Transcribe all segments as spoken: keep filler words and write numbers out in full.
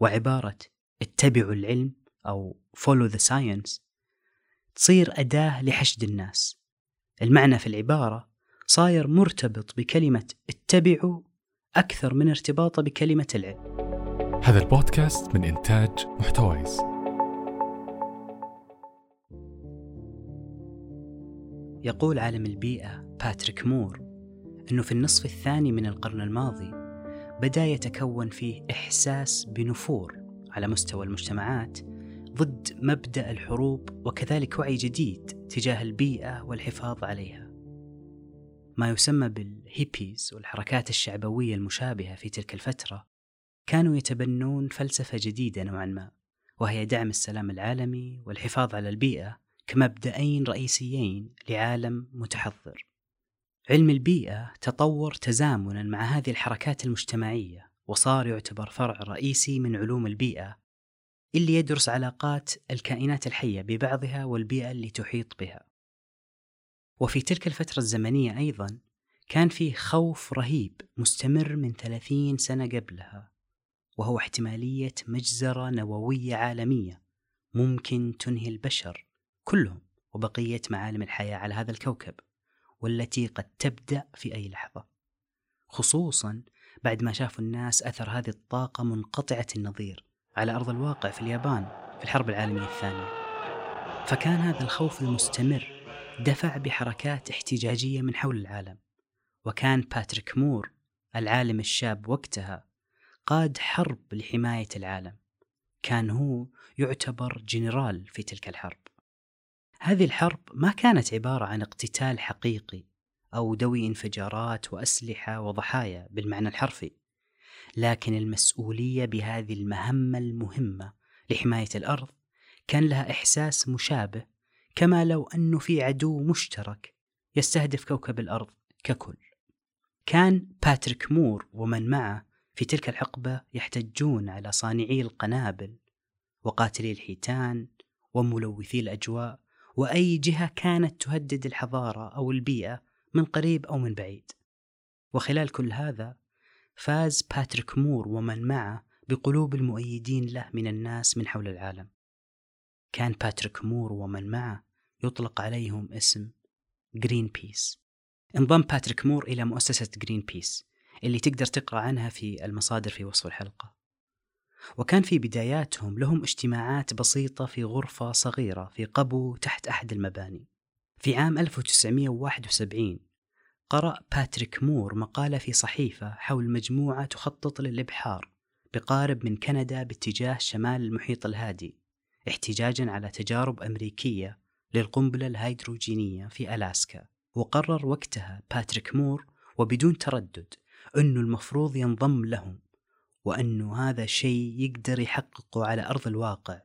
وعبارة اتبعوا العلم أو follow the science تصير أداة لحشد الناس. المعنى في العبارة صاير مرتبط بكلمة اتبعوا أكثر من ارتباطه بكلمة العلم. هذا البودكاست من إنتاج محتوايز. يقول عالم البيئة باتريك مور أنه في النصف الثاني من القرن الماضي بدأ يتكون فيه إحساس بنفور على مستوى المجتمعات ضد مبدأ الحروب، وكذلك وعي جديد تجاه البيئة والحفاظ عليها. ما يسمى بالهيبيز والحركات الشعبوية المشابهة في تلك الفترة كانوا يتبنون فلسفة جديدة نوعا ما، وهي دعم السلام العالمي والحفاظ على البيئة كمبدأين رئيسيين لعالم متحضر. علم البيئة تطور تزامنا مع هذه الحركات المجتمعية، وصار يعتبر فرع رئيسي من علوم البيئة اللي يدرس علاقات الكائنات الحية ببعضها والبيئة اللي تحيط بها. وفي تلك الفترة الزمنية أيضا كان فيه خوف رهيب مستمر من ثلاثين سنة قبلها، وهو احتمالية مجزرة نووية عالمية ممكن تنهي البشر كلهم وبقية معالم الحياة على هذا الكوكب، والتي قد تبدأ في أي لحظة، خصوصا بعد ما شافوا الناس أثر هذه الطاقة منقطعة النظير على أرض الواقع في اليابان في الحرب العالمية الثانية. فكان هذا الخوف المستمر دفع بحركات احتجاجية من حول العالم، وكان باتريك مور العالم الشاب وقتها قاد حرب لحماية العالم. كان هو يعتبر جنرال في تلك الحرب. هذه الحرب ما كانت عبارة عن اقتتال حقيقي أو دوي انفجارات وأسلحة وضحايا بالمعنى الحرفي، لكن المسؤولية بهذه المهمة المهمة لحماية الأرض كان لها إحساس مشابه، كما لو أنه في عدو مشترك يستهدف كوكب الأرض ككل. كان باتريك مور ومن معه في تلك الحقبة يحتجون على صانعي القنابل وقاتلي الحيتان وملوثي الأجواء وأي جهة كانت تهدد الحضارة أو البيئة من قريب أو من بعيد. وخلال كل هذا فاز باتريك مور ومن معه بقلوب المؤيدين له من الناس من حول العالم. كان باتريك مور ومن معه يطلق عليهم اسم Greenpeace. انضم باتريك مور إلى مؤسسة Greenpeace اللي تقدر تقرأ عنها في المصادر في وصف الحلقة. وكان في بداياتهم لهم اجتماعات بسيطة في غرفة صغيرة في قبو تحت أحد المباني. في عام ألف وتسعمائة وواحد وسبعين قرأ باتريك مور مقالة في صحيفة حول مجموعة تخطط للإبحار بقارب من كندا باتجاه شمال المحيط الهادي، احتجاجا على تجارب أمريكية للقنبلة الهيدروجينية في ألاسكا. وقرر وقتها باتريك مور وبدون تردد أنه المفروض ينضم لهم، وأنه هذا شيء يقدر يحققه على أرض الواقع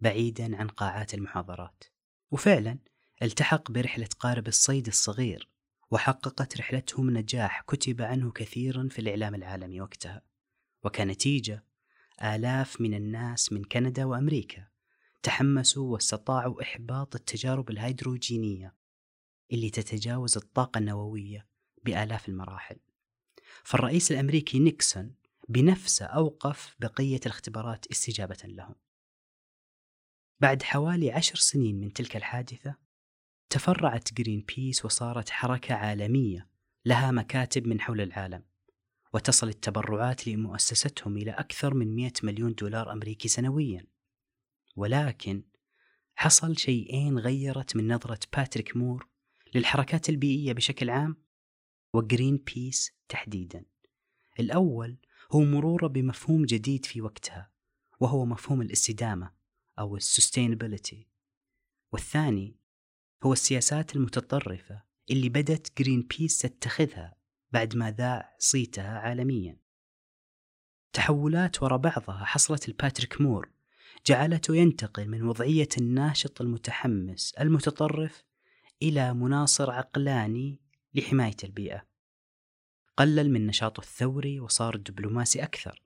بعيداً عن قاعات المحاضرات. وفعلاً التحق برحلة قارب الصيد الصغير، وحققت رحلتهم نجاح كتب عنه كثيراً في الإعلام العالمي وقتها. وكنتيجة آلاف من الناس من كندا وأمريكا تحمسوا واستطاعوا إحباط التجارب الهيدروجينية اللي تتجاوز الطاقة النووية بآلاف المراحل. فالرئيس الأمريكي نيكسون بنفسه أوقف بقية الاختبارات استجابة لهم. بعد حوالي عشر سنين من تلك الحادثة تفرعت جرينبيس وصارت حركة عالمية لها مكاتب من حول العالم، وتصل التبرعات لمؤسستهم إلى أكثر من مئة مليون دولار أمريكي سنويا. ولكن حصل شيئين غيرت من نظرة باتريك مور للحركات البيئية بشكل عام وجرينبيس تحديدا. الأول هو مروره بمفهوم جديد في وقتها، وهو مفهوم الاستدامة أو sustainability، والثاني هو السياسات المتطرفة اللي بدت جرينبيس تتخذها بعد ما ذاع صيتها عالميا. تحولات وراء بعضها حصلت الباتريك مور جعلته ينتقل من وضعية الناشط المتحمس المتطرف إلى مناصر عقلاني لحماية البيئة. قلل من نشاطه الثوري وصار دبلوماسي أكثر،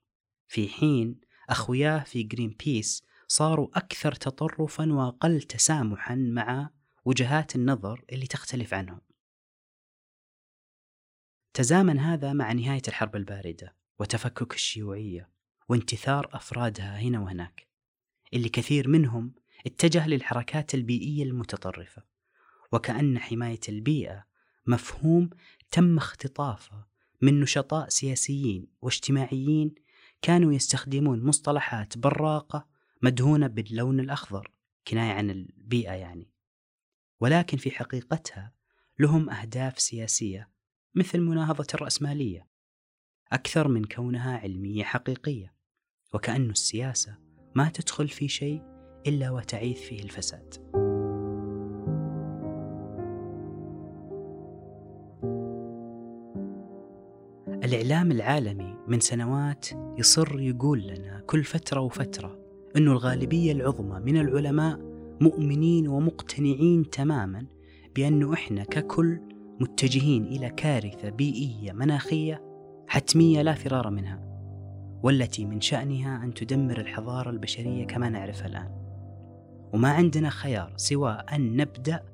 في حين أخوياه في جرينبيس صاروا أكثر تطرفاً وأقل تسامحاً مع وجهات النظر اللي تختلف عنهم. تزامن هذا مع نهاية الحرب الباردة وتفكك الشيوعية وانتثار أفرادها هنا وهناك، اللي كثير منهم اتجه للحركات البيئية المتطرفة، وكأن حماية البيئة مفهوم تم اختطافه من نشطاء سياسيين واجتماعيين كانوا يستخدمون مصطلحات براقة مدهونة باللون الأخضر، كناية عن البيئة يعني، ولكن في حقيقتها لهم أهداف سياسية مثل مناهضة الرأسمالية أكثر من كونها علمية حقيقية، وكأن السياسة ما تدخل في شيء إلا وتعيث فيه الفساد. الإعلام العالمي من سنوات يصر يقول لنا كل فترة وفترة أنه الغالبية العظمى من العلماء مؤمنين ومقتنعين تماما بأنه إحنا ككل متجهين إلى كارثة بيئية مناخية حتمية لا فرار منها، والتي من شأنها أن تدمر الحضارة البشرية كما نعرفها الآن، وما عندنا خيار سوى أن نبدأ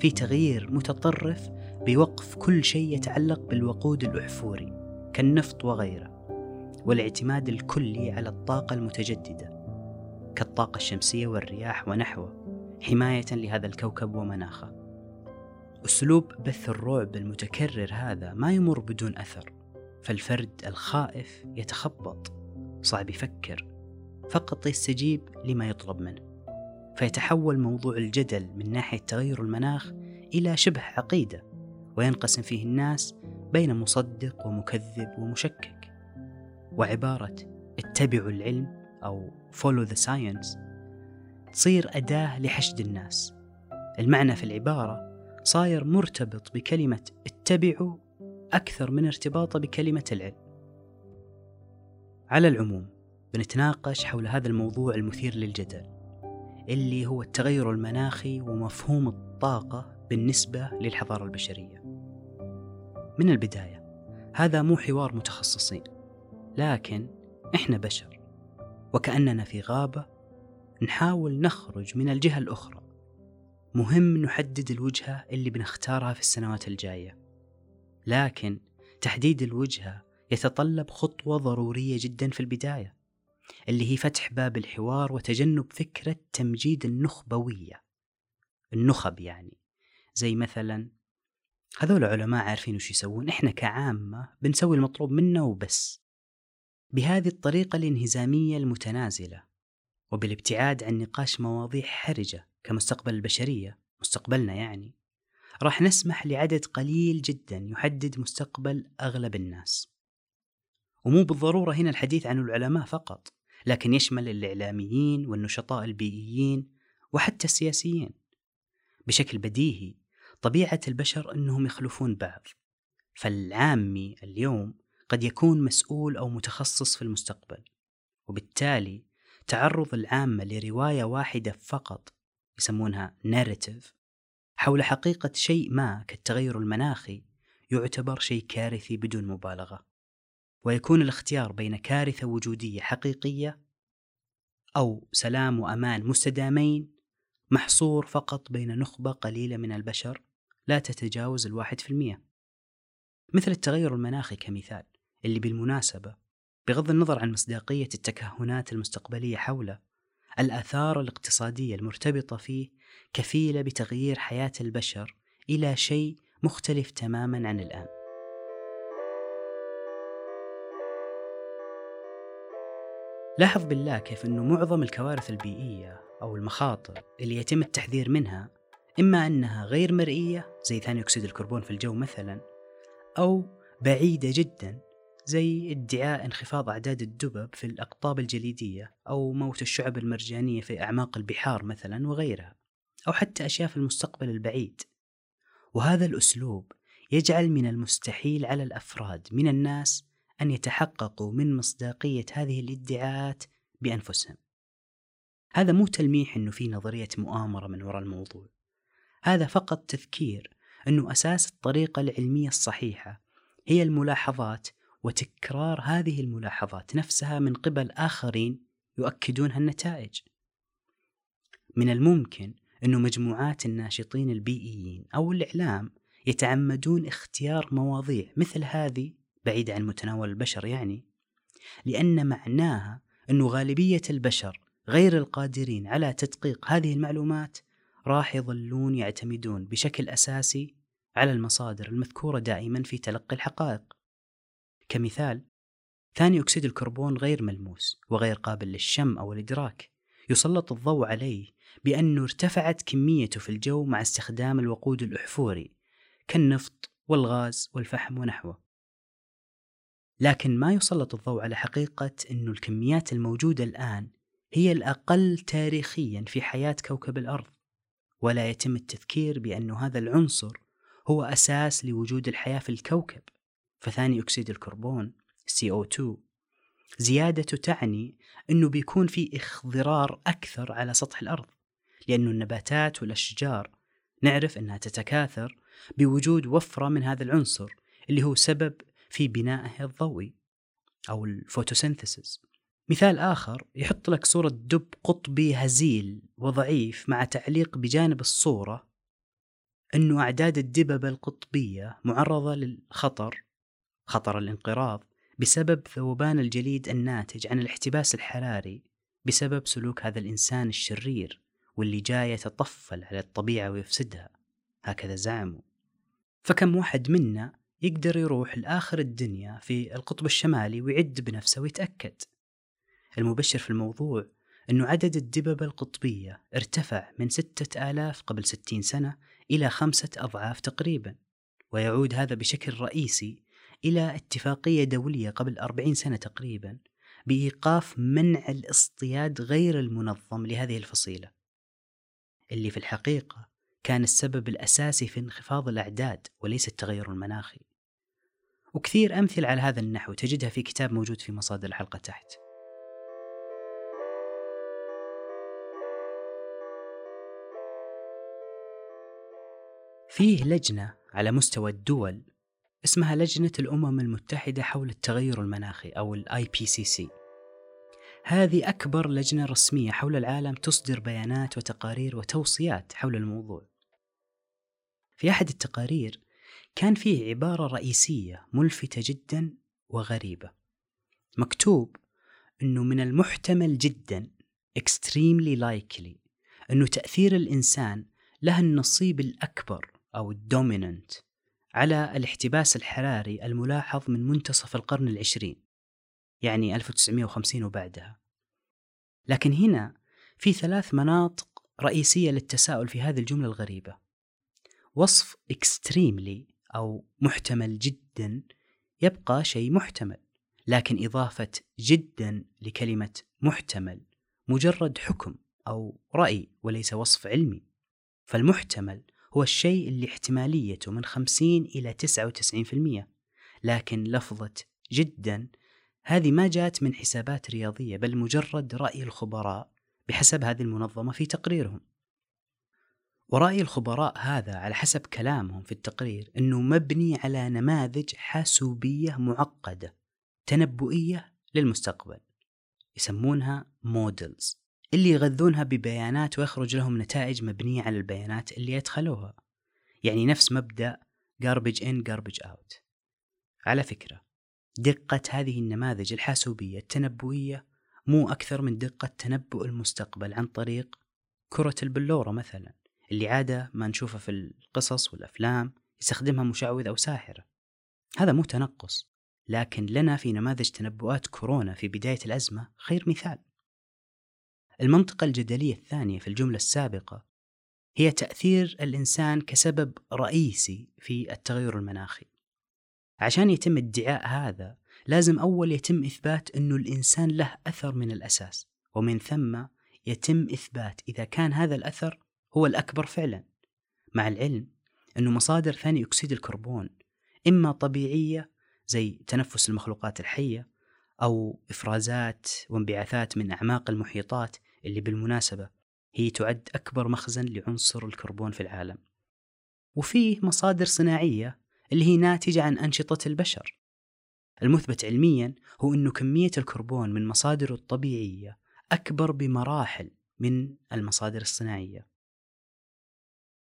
في تغيير متطرف بوقف كل شيء يتعلق بالوقود الأحفوري كالنفط وغيره، والاعتماد الكلي على الطاقة المتجددة كالطاقة الشمسية والرياح ونحوه، حماية لهذا الكوكب ومناخه. أسلوب بث الرعب المتكرر هذا ما يمر بدون أثر، فالفرد الخائف يتخبط، صعب يفكر، فقط يستجيب لما يطلب منه، فيتحول موضوع الجدل من ناحية تغير المناخ إلى شبه عقيدة، وينقسم فيه الناس بين مصدق ومكذب ومشكك. وعبارة اتبعوا العلم أو follow the science تصير أداة لحشد الناس. المعنى في العبارة صاير مرتبط بكلمة اتبعوا أكثر من ارتباطه بكلمة العلم. على العموم بنتناقش حول هذا الموضوع المثير للجدل اللي هو التغير المناخي ومفهوم الطاقة بالنسبة للحضارة البشرية. من البداية هذا مو حوار متخصصين، لكن إحنا بشر وكأننا في غابة نحاول نخرج من الجهة الأخرى. مهم نحدد الوجهة اللي بنختارها في السنوات الجاية، لكن تحديد الوجهة يتطلب خطوة ضرورية جدا في البداية، اللي هي فتح باب الحوار وتجنب فكرة تمجيد النخبوية، النخب يعني، زي مثلا هذول علماء عارفين وش يسوون، إحنا كعامة بنسوي المطلوب منا وبس. بهذه الطريقة الانهزامية المتنازلة وبالابتعاد عن نقاش مواضيع حرجة كمستقبل البشرية، مستقبلنا يعني، راح نسمح لعدد قليل جدا يحدد مستقبل أغلب الناس. ومو بالضرورة هنا الحديث عن العلماء فقط، لكن يشمل الإعلاميين والنشطاء البيئيين وحتى السياسيين. بشكل بديهي طبيعة البشر أنهم يخلفون بعض، فالعامي اليوم قد يكون مسؤول أو متخصص في المستقبل، وبالتالي تعرض العامة لرواية واحدة فقط يسمونها narrative حول حقيقة شيء ما كالتغير المناخي يعتبر شيء كارثي بدون مبالغة، ويكون الاختيار بين كارثة وجودية حقيقية أو سلام وأمان مستدامين محصور فقط بين نخبة قليلة من البشر لا تتجاوز الواحد في المئة، مثل التغير المناخي كمثال، اللي بالمناسبة بغض النظر عن مصداقية التكهنات المستقبلية حوله، الآثار الاقتصادية المرتبطة فيه كفيلة بتغيير حياة البشر إلى شيء مختلف تماما عن الآن. لاحظ بالله كيف أنه معظم الكوارث البيئية أو المخاطر اللي يتم التحذير منها إما أنها غير مرئية زي ثاني أكسيد الكربون في الجو مثلا، أو بعيدة جدا زي ادعاء انخفاض أعداد الدبب في الأقطاب الجليدية أو موت الشعب المرجانية في أعماق البحار مثلا وغيرها، أو حتى أشياء في المستقبل البعيد. وهذا الأسلوب يجعل من المستحيل على الأفراد من الناس أن يتحققوا من مصداقية هذه الادعاءات بأنفسهم. هذا مو تلميح أنه في نظرية مؤامرة من وراء الموضوع، هذا فقط تذكير أنه أساس الطريقة العلمية الصحيحة هي الملاحظات وتكرار هذه الملاحظات نفسها من قبل آخرين يؤكدونها النتائج. من الممكن أن مجموعات الناشطين البيئيين أو الإعلام يتعمدون اختيار مواضيع مثل هذه بعيدة عن متناول البشر يعني، لأن معناها أن غالبية البشر غير القادرين على تدقيق هذه المعلومات راح يظلون يعتمدون بشكل أساسي على المصادر المذكورة دائما في تلقي الحقائق. كمثال، ثاني أكسيد الكربون غير ملموس وغير قابل للشم أو الإدراك، يسلط الضوء عليه بأنه ارتفعت كميته في الجو مع استخدام الوقود الأحفوري كالنفط والغاز والفحم ونحوه، لكن ما يسلط الضوء على حقيقة أن الكميات الموجودة الآن هي الأقل تاريخيا في حياة كوكب الأرض، ولا يتم التذكير بأن هذا العنصر هو أساس لوجود الحياة في الكوكب. فثاني أكسيد الكربون سي أو تو زيادته تعني أنه بيكون في إخضرار أكثر على سطح الأرض، لأن النباتات والأشجار نعرف أنها تتكاثر بوجود وفرة من هذا العنصر اللي هو سبب في بنائه الضوئي أو الفوتوسينثيسيس. مثال آخر يحط لك صورة دب قطبي هزيل وضعيف مع تعليق بجانب الصورة أنه أعداد الدبب القطبية معرضة للخطر، خطر الانقراض، بسبب ذوبان الجليد الناتج عن الاحتباس الحراري بسبب سلوك هذا الإنسان الشرير واللي جاي يتطفل على الطبيعة ويفسدها، هكذا زعموا. فكم واحد منا يقدر يروح لآخر الدنيا في القطب الشمالي ويعد بنفسه ويتأكد؟ المبشر في الموضوع أنه عدد الدببة القطبية ارتفع من ستة آلاف قبل ستين سنة إلى خمسة أضعاف تقريبا، ويعود هذا بشكل رئيسي إلى اتفاقية دولية قبل أربعين سنة تقريبا بإيقاف منع الاصطياد غير المنظم لهذه الفصيلة، اللي في الحقيقة كان السبب الأساسي في انخفاض الأعداد وليس التغير المناخي. وكثير أمثل على هذا النحو تجدها في كتاب موجود في مصادر الحلقة تحت. فيه لجنة على مستوى الدول اسمها لجنة الأمم المتحدة حول التغير المناخي أو آي بي سي سي. هذه أكبر لجنة رسمية حول العالم تصدر بيانات وتقارير وتوصيات حول الموضوع. في أحد التقارير كان فيه عبارة رئيسية ملفتة جدا وغريبة، مكتوب أنه من المحتمل جدا extremely likely أنه تأثير الإنسان له النصيب الأكبر أو dominant على الاحتباس الحراري الملاحظ من منتصف القرن العشرين، يعني ألف وتسعمائة وخمسين وبعدها. لكن هنا في ثلاث مناطق رئيسية للتساؤل في هذه الجملة الغريبة. وصف extremely أو محتمل جدا يبقى شيء محتمل، لكن إضافة جدا لكلمة محتمل مجرد حكم أو رأي وليس وصف علمي. فالمحتمل هو الشيء اللي احتماليته من خمسين إلى تسعة وتسعين بالمئة، لكن لفظة جدا هذه ما جاءت من حسابات رياضية بل مجرد رأي الخبراء بحسب هذه المنظمة في تقريرهم. ورأي الخبراء هذا على حسب كلامهم في التقرير أنه مبني على نماذج حاسوبية معقدة تنبؤية للمستقبل يسمونها مودلز، اللي يغذونها ببيانات ويخرج لهم نتائج مبنية على البيانات اللي يدخلوها، يعني نفس مبدأ garbage in garbage out. على فكرة دقة هذه النماذج الحاسوبية التنبؤية مو أكثر من دقة تنبؤ المستقبل عن طريق كرة البلورة مثلا، اللي عادة ما نشوفها في القصص والأفلام يستخدمها مشعوذ أو ساحرة. هذا مو تنقص، لكن لنا في نماذج تنبؤات كورونا في بداية الأزمة خير مثال. المنطقة الجدلية الثانية في الجملة السابقة هي تأثير الإنسان كسبب رئيسي في التغير المناخي. عشان يتم ادعاء هذا لازم أول يتم إثبات أنه الإنسان له أثر من الأساس، ومن ثم يتم إثبات إذا كان هذا الأثر هو الأكبر فعلا، مع العلم أنه مصادر ثاني أكسيد الكربون إما طبيعية زي تنفس المخلوقات الحية أو إفرازات وانبعاثات من أعماق المحيطات، اللي بالمناسبة هي تعد أكبر مخزن لعنصر الكربون في العالم، وفيه مصادر صناعية اللي هي ناتجة عن أنشطة البشر. المثبت علميا هو أنه كمية الكربون من مصادره الطبيعية أكبر بمراحل من المصادر الصناعية.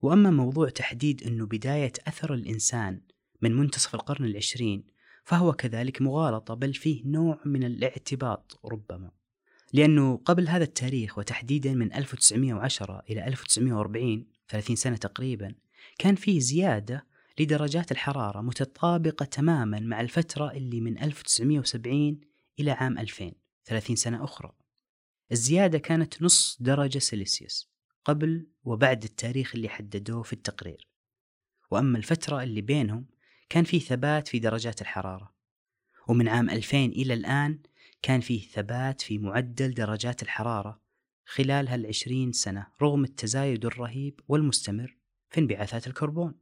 وأما موضوع تحديد أنه بداية أثر الإنسان من منتصف القرن العشرين فهو كذلك مغالطة، بل فيه نوع من الاعتباط ربما، لأنه قبل هذا التاريخ وتحديدا من ألف وتسعمئة وعشرة إلى ألف وتسعمئة وأربعين ثلاثين سنة تقريبا، كان فيه زيادة لدرجات الحرارة متطابقة تماما مع الفترة اللي من ألف وتسعمئة وسبعين إلى عام ألفين، ثلاثين سنة أخرى. الزيادة كانت نصف درجة سلسيوس قبل وبعد التاريخ اللي حددوه في التقرير، وأما الفترة اللي بينهم كان فيه ثبات في درجات الحرارة، ومن عام ألفين إلى الآن كان فيه ثبات في معدل درجات الحرارة خلال هالعشرين سنة رغم التزايد الرهيب والمستمر في انبعاثات الكربون،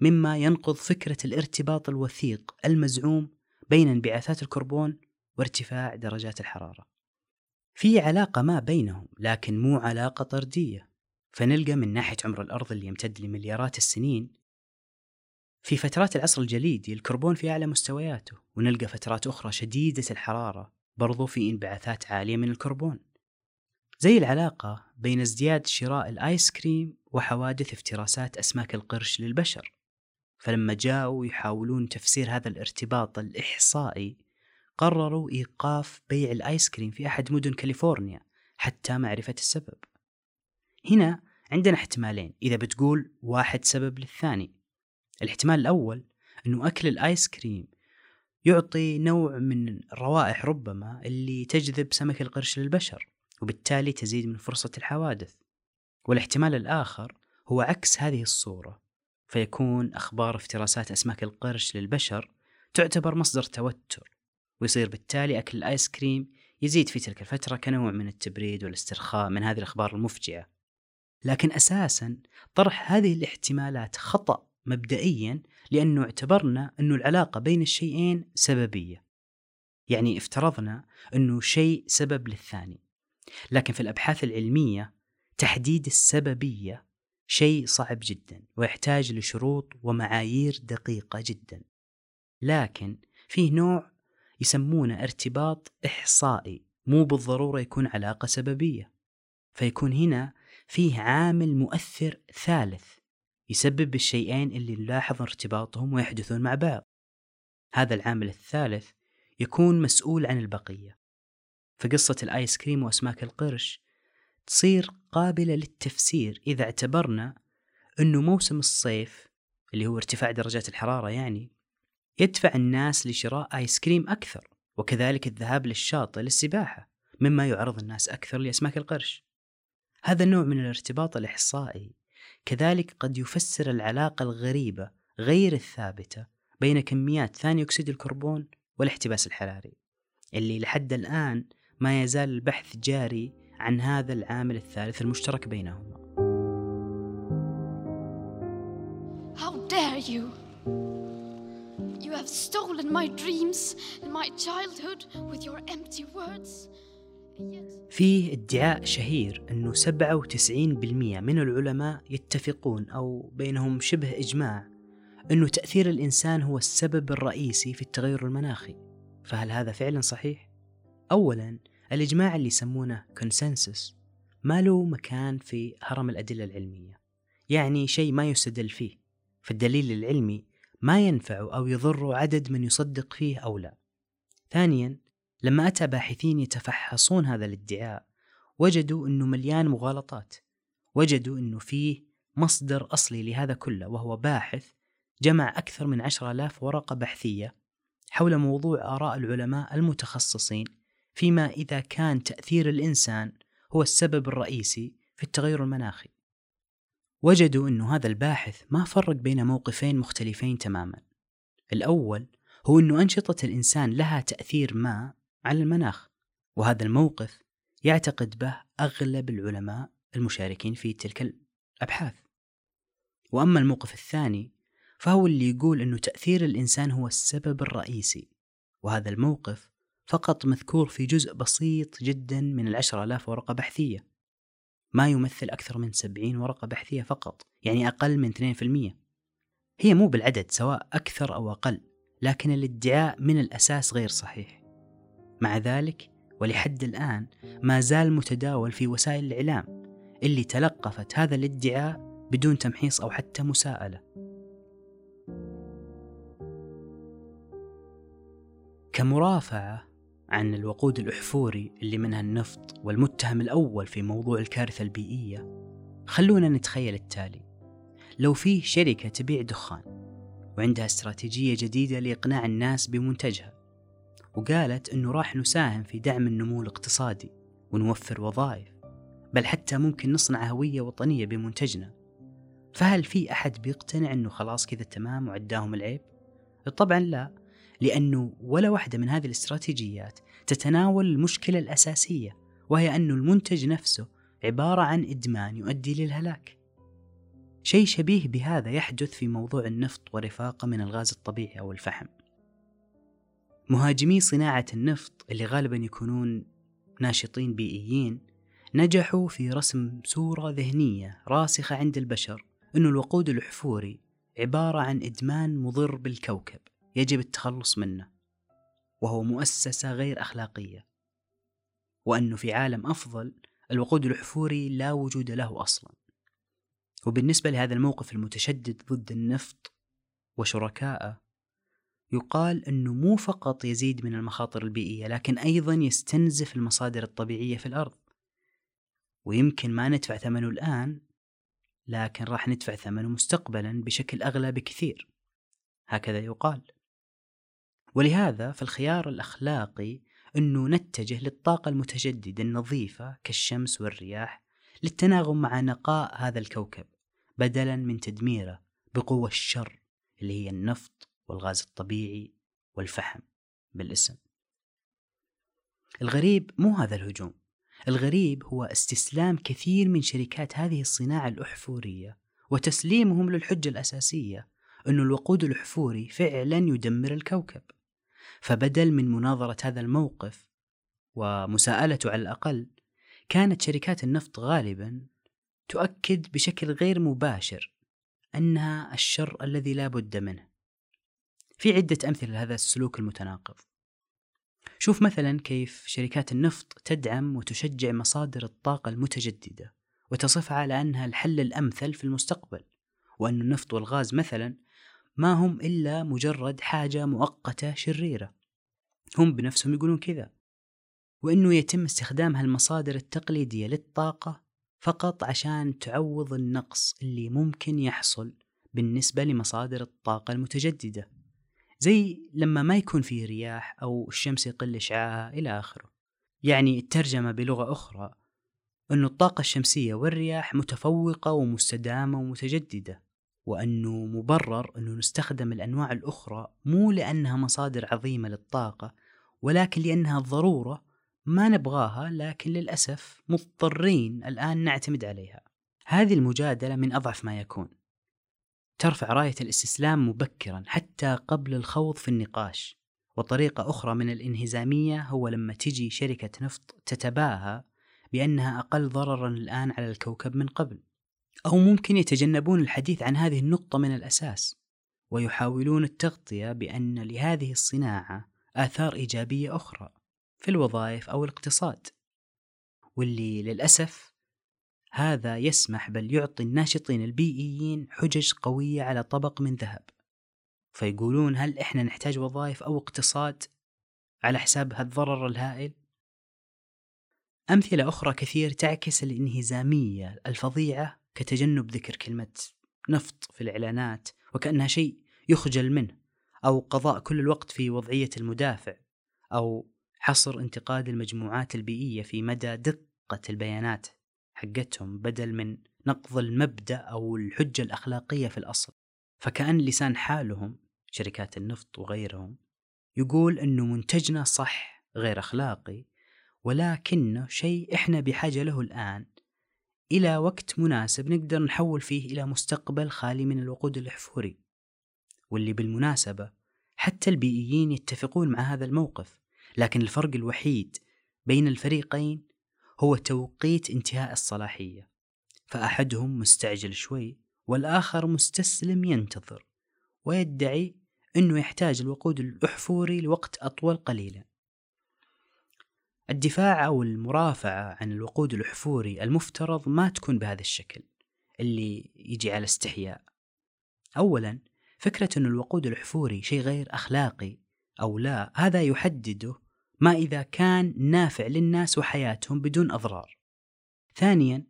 مما ينقض فكرة الارتباط الوثيق المزعوم بين انبعاثات الكربون وارتفاع درجات الحرارة. في علاقة ما بينهم لكن مو علاقة طردية، فنلقى من ناحية عمر الأرض اللي يمتد لمليارات السنين في فترات العصر الجليدي الكربون في أعلى مستوياته، ونلقى فترات أخرى شديدة الحرارة برضو في انبعاثات عالية من الكربون، زي العلاقة بين ازدياد شراء الآيس كريم وحوادث افتراسات أسماك القرش للبشر. فلما جاءوا يحاولون تفسير هذا الارتباط الإحصائي قرروا إيقاف بيع الآيس كريم في أحد مدن كاليفورنيا حتى معرفة السبب. هنا عندنا احتمالين إذا بتقول واحد سبب للثاني. الاحتمال الأول أنه أكل الآيس كريم يعطي نوع من الروائح ربما اللي تجذب سمك القرش للبشر، وبالتالي تزيد من فرصة الحوادث. والاحتمال الآخر هو عكس هذه الصورة، فيكون أخبار افتراسات أسماك القرش للبشر تعتبر مصدر توتر، ويصير بالتالي أكل الآيس كريم يزيد في تلك الفترة كنوع من التبريد والاسترخاء من هذه الأخبار المفجعة. لكن أساساً طرح هذه الاحتمالات خطأ مبدئياً، لأنه اعتبرنا أنه العلاقة بين الشيئين سببية، يعني افترضنا أنه شيء سبب للثاني. لكن في الأبحاث العلمية تحديد السببية شيء صعب جداً ويحتاج لشروط ومعايير دقيقة جداً، لكن فيه نوع يسمونه ارتباط إحصائي مو بالضرورة يكون علاقة سببية، فيكون هنا فيه عامل مؤثر ثالث يسبب الشيئين اللي نلاحظ ارتباطهم ويحدثون مع بعض. هذا العامل الثالث يكون مسؤول عن البقية، فقصة الآيس كريم وأسماك القرش تصير قابلة للتفسير إذا اعتبرنا أنه موسم الصيف اللي هو ارتفاع درجات الحرارة يعني يدفع الناس لشراء آيس كريم أكثر، وكذلك الذهاب للشاطئ للسباحة، مما يعرض الناس أكثر لأسماك القرش. هذا النوع من الارتباط الإحصائي كذلك قد يفسر العلاقة الغريبة غير الثابتة بين كميات ثاني أكسيد الكربون والاحتباس الحراري، اللي لحد الآن ما يزال البحث جاري عن هذا العامل الثالث المشترك بينهما. How dare you! You have stolen my dreams and my childhood with your empty words. فيه ادعاء شهير أنه سبعة وتسعين بالمئة من العلماء يتفقون أو بينهم شبه إجماع أنه تأثير الإنسان هو السبب الرئيسي في التغير المناخي. فهل هذا فعلا صحيح؟ أولا، الإجماع اللي يسمونه كونسنسس ما له مكان في هرم الأدلة العلمية، يعني شيء ما يستدل فيه، فالدليل العلمي ما ينفع أو يضر عدد من يصدق فيه أو لا. ثانيا، لما أتى باحثين يتفحصون هذا الادعاء وجدوا أنه مليان مغالطات، وجدوا أنه فيه مصدر أصلي لهذا كله وهو باحث جمع أكثر من عشرة آلاف ورقة بحثية حول موضوع آراء العلماء المتخصصين فيما إذا كان تأثير الإنسان هو السبب الرئيسي في التغير المناخي. وجدوا أنه هذا الباحث ما فرق بين موقفين مختلفين تماما. الأول هو أنه أنشطة الإنسان لها تأثير ما على المناخ، وهذا الموقف يعتقد به أغلب العلماء المشاركين في تلك الأبحاث. وأما الموقف الثاني فهو اللي يقول أنه تأثير الإنسان هو السبب الرئيسي، وهذا الموقف فقط مذكور في جزء بسيط جدا من العشرة آلاف ورقة بحثية، ما يمثل أكثر من سبعين ورقة بحثية فقط، يعني أقل من اثنين بالمئة. هي مو بالعدد سواء أكثر أو أقل، لكن الادعاء من الأساس غير صحيح. مع ذلك ولحد الآن ما زال متداول في وسائل الإعلام اللي تلقفت هذا الادعاء بدون تمحيص أو حتى مساءلة. كمرافعة عن الوقود الأحفوري اللي منها النفط والمتهم الأول في موضوع الكارثة البيئية، خلونا نتخيل التالي. لو فيه شركة تبيع دخان وعندها استراتيجية جديدة لإقناع الناس بمنتجها، وقالت أنه راح نساهم في دعم النمو الاقتصادي ونوفر وظائف، بل حتى ممكن نصنع هوية وطنية بمنتجنا، فهل في أحد بيقتنع أنه خلاص كذا تمام وعداهم العيب؟ طبعا لا، لأنه ولا واحدة من هذه الاستراتيجيات تتناول المشكلة الأساسية، وهي أنه المنتج نفسه عبارة عن إدمان يؤدي للهلاك. شيء شبيه بهذا يحدث في موضوع النفط ورفاقة من الغاز الطبيعي أو الفحم. مهاجمي صناعة النفط اللي غالبا يكونون ناشطين بيئيين نجحوا في رسم صورة ذهنية راسخة عند البشر أن الوقود الأحفوري عبارة عن إدمان مضر بالكوكب يجب التخلص منه، وهو مؤسسة غير أخلاقية، وأنه في عالم أفضل الوقود الأحفوري لا وجود له أصلا. وبالنسبة لهذا الموقف المتشدد ضد النفط وشركائه، يقال أنه مو فقط يزيد من المخاطر البيئية، لكن أيضا يستنزف المصادر الطبيعية في الأرض، ويمكن ما ندفع ثمنه الآن لكن راح ندفع ثمنه مستقبلا بشكل أغلى بكثير، هكذا يقال. ولهذا فالخيار الأخلاقي أنه نتجه للطاقة المتجددة النظيفة كالشمس والرياح للتناغم مع نقاء هذا الكوكب، بدلا من تدميره بقوة الشر اللي هي النفط والغاز الطبيعي والفحم بالاسم. الغريب مو هذا الهجوم، الغريب هو استسلام كثير من شركات هذه الصناعة الأحفورية وتسليمهم للحجة الأساسية أن الوقود الأحفوري فعلا يدمر الكوكب. فبدل من مناظرة هذا الموقف ومساءلته على الأقل، كانت شركات النفط غالبا تؤكد بشكل غير مباشر أنها الشر الذي لا بد منه. في عدة أمثلة لهذا السلوك المتناقض. شوف مثلا كيف شركات النفط تدعم وتشجع مصادر الطاقة المتجددة وتصفها على أنها الحل الأمثل في المستقبل، وأن النفط والغاز مثلا ما هم إلا مجرد حاجة مؤقتة شريرة، هم بنفسهم يقولون كذا، وأنه يتم استخدام هالمصادر التقليدية للطاقة فقط عشان تعوض النقص اللي ممكن يحصل بالنسبة لمصادر الطاقة المتجددة، زي لما ما يكون فيه رياح أو الشمس يقل إشعاعها إلى آخره. يعني الترجمة بلغة أخرى أن الطاقة الشمسية والرياح متفوقة ومستدامة ومتجددة، وأنه مبرر أنه نستخدم الأنواع الأخرى مو لأنها مصادر عظيمة للطاقة، ولكن لأنها ضرورة ما نبغاها، لكن للأسف مضطرين الآن نعتمد عليها. هذه المجادلة من أضعف ما يكون، ترفع راية الاستسلام مبكرا حتى قبل الخوض في النقاش. وطريقة أخرى من الانهزامية هو لما تجي شركة نفط تتباهى بأنها أقل ضررا الآن على الكوكب من قبل، أو ممكن يتجنبون الحديث عن هذه النقطة من الأساس ويحاولون التغطية بأن لهذه الصناعة آثار إيجابية أخرى في الوظائف أو الاقتصاد، واللي للأسف هذا يسمح بل يعطي الناشطين البيئيين حجج قوية على طبق من ذهب، فيقولون هل إحنا نحتاج وظائف أو اقتصاد على حساب هالضرر الهائل؟ أمثلة أخرى كثير تعكس الانهزامية الفظيعة، كتجنب ذكر كلمة نفط في الإعلانات وكأنها شيء يخجل منه، أو قضاء كل الوقت في وضعية المدافع، أو حصر انتقاد المجموعات البيئية في مدى دقة البيانات حقتهم بدل من نقض المبدأ أو الحجة الأخلاقية في الأصل. فكأن لسان حالهم شركات النفط وغيرهم يقول أنه منتجنا صح غير أخلاقي، ولكنه شيء إحنا بحاجة له الآن إلى وقت مناسب نقدر نحول فيه إلى مستقبل خالي من الوقود الأحفوري. واللي بالمناسبة حتى البيئيين يتفقون مع هذا الموقف، لكن الفرق الوحيد بين الفريقين هو توقيت انتهاء الصلاحية، فأحدهم مستعجل شوي والآخر مستسلم ينتظر ويدعي أنه يحتاج الوقود الأحفوري لوقت أطول قليلا. الدفاع أو المرافعة عن الوقود الأحفوري المفترض ما تكون بهذا الشكل اللي يجي على استحياء. أولا، فكرة أن الوقود الأحفوري شيء غير أخلاقي أو لا هذا يحدده ما إذا كان نافع للناس وحياتهم بدون أضرار. ثانياً،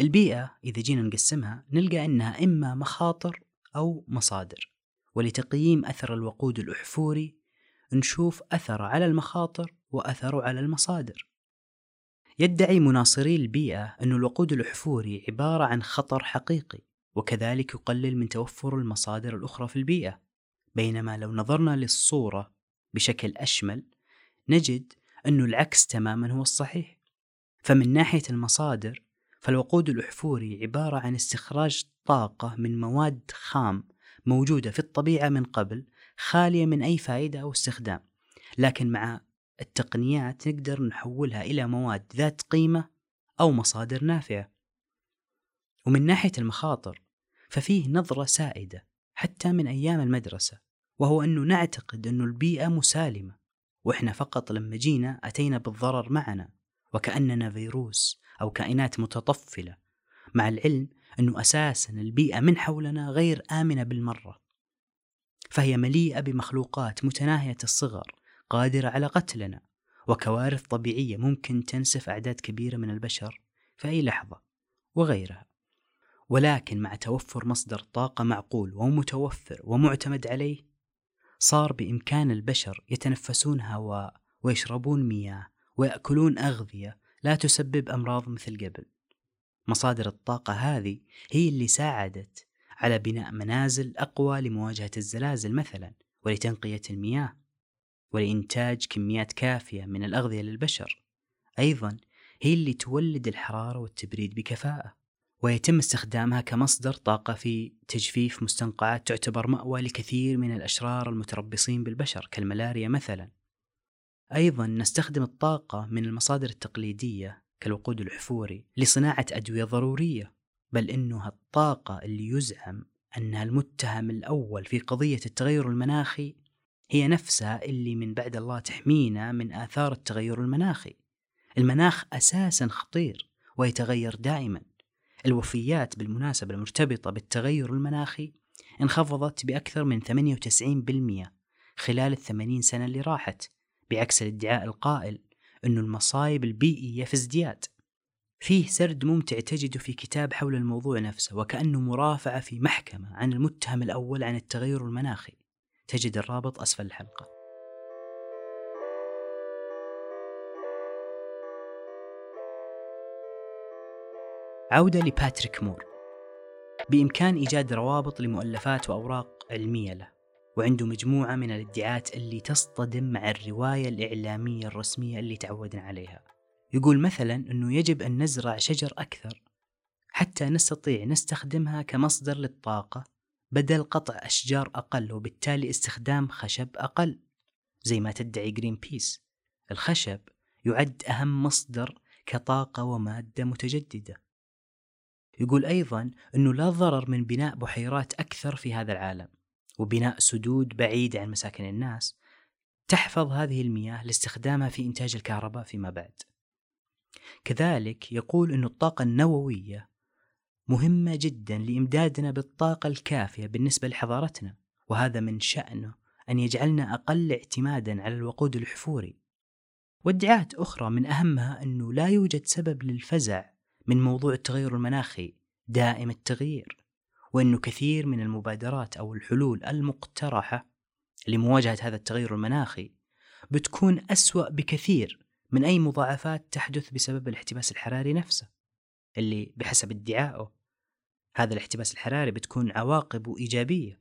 البيئة إذا جينا نقسمها نلقى أنها إما مخاطر أو مصادر، ولتقييم أثر الوقود الأحفوري نشوف أثره على المخاطر وأثره على المصادر. يدعي مناصري البيئة أن الوقود الأحفوري عبارة عن خطر حقيقي، وكذلك يقلل من توفر المصادر الأخرى في البيئة، بينما لو نظرنا للصورة بشكل أشمل نجد أن العكس تماماً هو الصحيح. فمن ناحية المصادر فالوقود الأحفوري عبارة عن استخراج طاقة من مواد خام موجودة في الطبيعة من قبل خالية من أي فائدة أو استخدام، لكن مع التقنيات نقدر نحولها إلى مواد ذات قيمة أو مصادر نافعة. ومن ناحية المخاطر ففيه نظرة سائدة حتى من أيام المدرسة، وهو أنه نعتقد أنه البيئة مسالمة، وإحنا فقط لما جينا أتينا بالضرر معنا وكأننا فيروس أو كائنات متطفلة، مع العلم أنه أساساً البيئة من حولنا غير آمنة بالمرة، فهي مليئة بمخلوقات متناهية الصغر قادرة على قتلنا، وكوارث طبيعية ممكن تنسف أعداد كبيرة من البشر في أي لحظة وغيرها. ولكن مع توفر مصدر طاقة معقول ومتوفر ومعتمد عليه، صار بإمكان البشر يتنفسون هواء ويشربون مياه ويأكلون أغذية لا تسبب أمراض مثل قبل. مصادر الطاقة هذه هي اللي ساعدت على بناء منازل أقوى لمواجهة الزلازل مثلا، ولتنقية المياه، ولإنتاج كميات كافية من الأغذية للبشر. أيضا هي اللي تولد الحرارة والتبريد بكفاءة، ويتم استخدامها كمصدر طاقة في تجفيف مستنقعات تعتبر مأوى لكثير من الأشرار المتربصين بالبشر كالملاريا مثلا. أيضا نستخدم الطاقة من المصادر التقليدية كالوقود الأحفوري لصناعة أدوية ضرورية، بل إنها الطاقة اللي يزعم أنها المتهم الأول في قضية التغير المناخي هي نفسها اللي من بعد الله تحمينا من آثار التغير المناخي. المناخ أساسا خطير ويتغير دائما. الوفيات بالمناسبة المرتبطة بالتغير المناخي انخفضت بأكثر من ثمانية وتسعين بالمئة خلال الثمانين سنة اللي راحت، بعكس الادعاء القائل أن المصايب البيئية في ازدياد. فيه سرد ممتع تجده في كتاب حول الموضوع نفسه، وكأنه مرافعة في محكمة عن المتهم الأول عن التغير المناخي. تجد الرابط أسفل الحلقة. عودة لباتريك مور. بإمكان إيجاد روابط لمؤلفات وأوراق علمية له، وعنده مجموعة من الادعاءات اللي تصطدم مع الرواية الإعلامية الرسمية اللي تعودنا عليها. يقول مثلا أنه يجب أن نزرع شجر أكثر حتى نستطيع نستخدمها كمصدر للطاقة بدل قطع أشجار أقل، وبالتالي استخدام خشب أقل. زي ما تدعي جرينبيس، الخشب يعد أهم مصدر كطاقة ومادة متجددة. يقول أيضا أنه لا ضرر من بناء بحيرات أكثر في هذا العالم، وبناء سدود بعيد عن مساكن الناس تحفظ هذه المياه لاستخدامها في إنتاج الكهرباء فيما بعد. كذلك يقول أن الطاقة النووية مهمة جدا لإمدادنا بالطاقة الكافية بالنسبة لحضارتنا، وهذا من شأنه أن يجعلنا أقل اعتمادا على الوقود الأحفوري. وادعاءات أخرى من أهمها أنه لا يوجد سبب للفزع من موضوع التغير المناخي دائم التغيير، وأنه كثير من المبادرات أو الحلول المقترحة لمواجهة هذا التغير المناخي بتكون أسوأ بكثير من أي مضاعفات تحدث بسبب الاحتباس الحراري نفسه، اللي بحسب ادعائه هذا الاحتباس الحراري بتكون عواقبه إيجابية.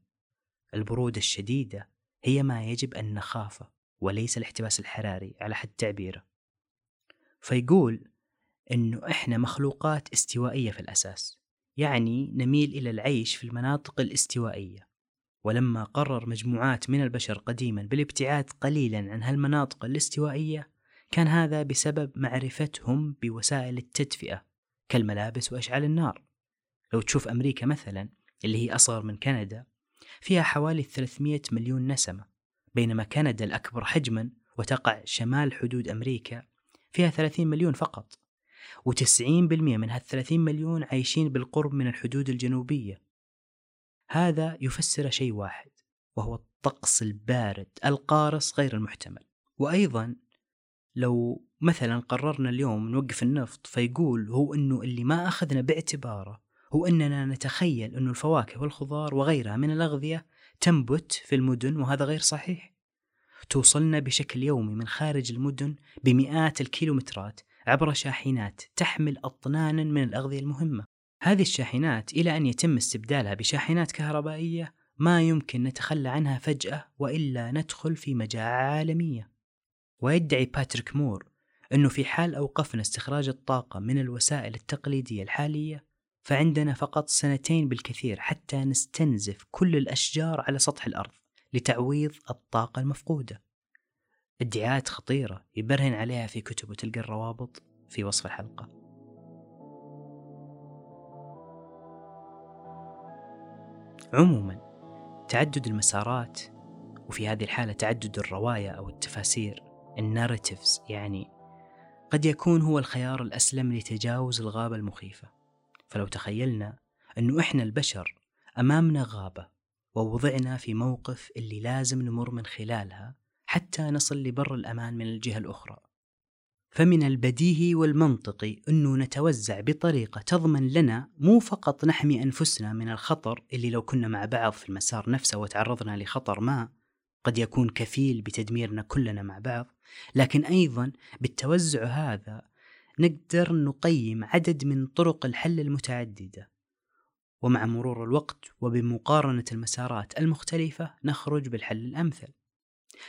البرودة الشديدة هي ما يجب أن نخافه وليس الاحتباس الحراري على حد تعبيره. فيقول أنه إحنا مخلوقات استوائية في الأساس، يعني نميل إلى العيش في المناطق الاستوائية، ولما قرر مجموعات من البشر قديما بالابتعاد قليلا عن هالمناطق الاستوائية كان هذا بسبب معرفتهم بوسائل التدفئة كالملابس وأشعال النار. لو تشوف أمريكا مثلا اللي هي أصغر من كندا فيها حوالي ثلاثمئة مليون نسمة، بينما كندا الأكبر حجما وتقع شمال حدود أمريكا فيها ثلاثين مليون فقط، وتسعين بالمئة من هالثلاثين مليون عايشين بالقرب من الحدود الجنوبية. هذا يفسر شيء واحد، وهو الطقس البارد القارس غير المحتمل. وأيضا لو مثلا قررنا اليوم نوقف النفط، فيقول هو أنه اللي ما أخذنا باعتباره هو أننا نتخيل أنه الفواكه والخضار وغيرها من الأغذية تنبت في المدن، وهذا غير صحيح. توصلنا بشكل يومي من خارج المدن بمئات الكيلومترات عبر شاحنات تحمل أطنانا من الأغذية المهمة. هذه الشاحنات إلى أن يتم استبدالها بشاحنات كهربائية ما يمكن نتخلى عنها فجأة، وإلا ندخل في مجاعة عالمية. ويدعي باتريك مور أنه في حال أوقفنا استخراج الطاقة من الوسائل التقليدية الحالية، فعندنا فقط سنتين بالكثير حتى نستنزف كل الأشجار على سطح الأرض لتعويض الطاقة المفقودة. ادعاءات خطيرة يبرهن عليها في كتب، وتلقى الروابط في وصف الحلقة. عموما تعدد المسارات، وفي هذه الحالة تعدد الرواية أو التفاسير الناريتيفز، يعني قد يكون هو الخيار الأسلم لتجاوز الغابة المخيفة. فلو تخيلنا أنه إحنا البشر أمامنا غابة ووضعنا في موقف اللي لازم نمر من خلالها حتى نصل لبر الأمان من الجهة الأخرى، فمن البديهي والمنطقي أنه نتوزع بطريقة تضمن لنا مو فقط نحمي أنفسنا من الخطر اللي لو كنا مع بعض في المسار نفسه وتعرضنا لخطر ما قد يكون كفيل بتدميرنا كلنا مع بعض، لكن أيضا بالتوزع هذا نقدر نقيم عدد من طرق الحل المتعددة، ومع مرور الوقت وبمقارنة المسارات المختلفة نخرج بالحل الأمثل.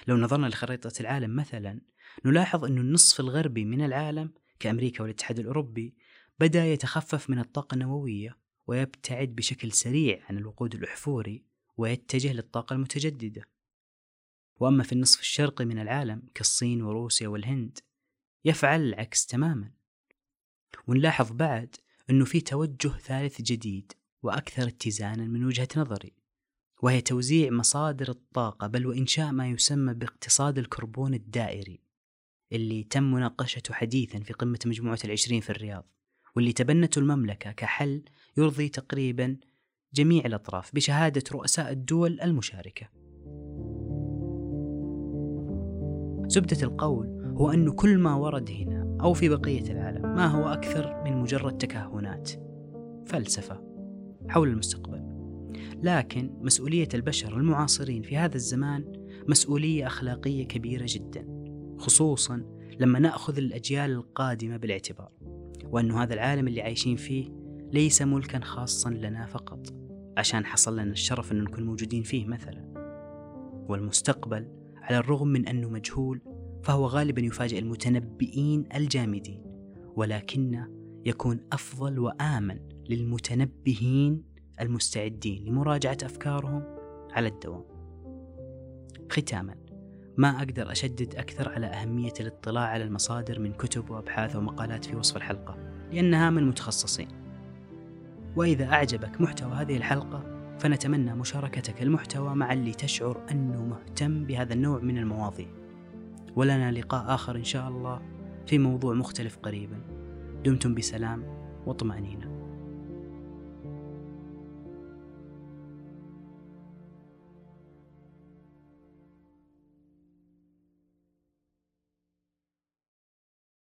لو نظرنا لخريطة العالم مثلا، نلاحظ أن النصف الغربي من العالم كأمريكا والاتحاد الأوروبي بدأ يتخفف من الطاقة النووية ويبتعد بشكل سريع عن الوقود الأحفوري ويتجه للطاقة المتجددة. وأما في النصف الشرقي من العالم كالصين وروسيا والهند يفعل العكس تماما. ونلاحظ بعد أنه في توجه ثالث جديد وأكثر اتزانا من وجهة نظري، وهي توزيع مصادر الطاقة، بل وإنشاء ما يسمى باقتصاد الكربون الدائري، اللي تم مناقشته حديثا في قمة مجموعة العشرين في الرياض، واللي تبنته المملكة كحل يرضي تقريبا جميع الأطراف بشهادة رؤساء الدول المشاركة. زبدة القول هو أن كل ما ورد هنا أو في بقية العالم ما هو أكثر من مجرد تكهنات فلسفة حول المستقبل، لكن مسؤولية البشر المعاصرين في هذا الزمان مسؤولية أخلاقية كبيرة جدا، خصوصا لما نأخذ الأجيال القادمة بالاعتبار، وأن هذا العالم اللي عايشين فيه ليس ملكا خاصا لنا فقط عشان حصل لنا الشرف أن نكون موجودين فيه مثلا. والمستقبل على الرغم من أنه مجهول فهو غالبا يفاجئ المتنبئين الجامدين، ولكن يكون أفضل وآمن للمتنبهين المستعدين لمراجعة أفكارهم على الدوام. ختاما، ما أقدر أشدد أكثر على أهمية الاطلاع على المصادر من كتب وأبحاث ومقالات في وصف الحلقة، لأنها من متخصصين. وإذا أعجبك محتوى هذه الحلقة فنتمنى مشاركتك المحتوى مع اللي تشعر أنه مهتم بهذا النوع من المواضيع، ولنا لقاء آخر إن شاء الله في موضوع مختلف قريبا. دمتم بسلام وطمأنينة.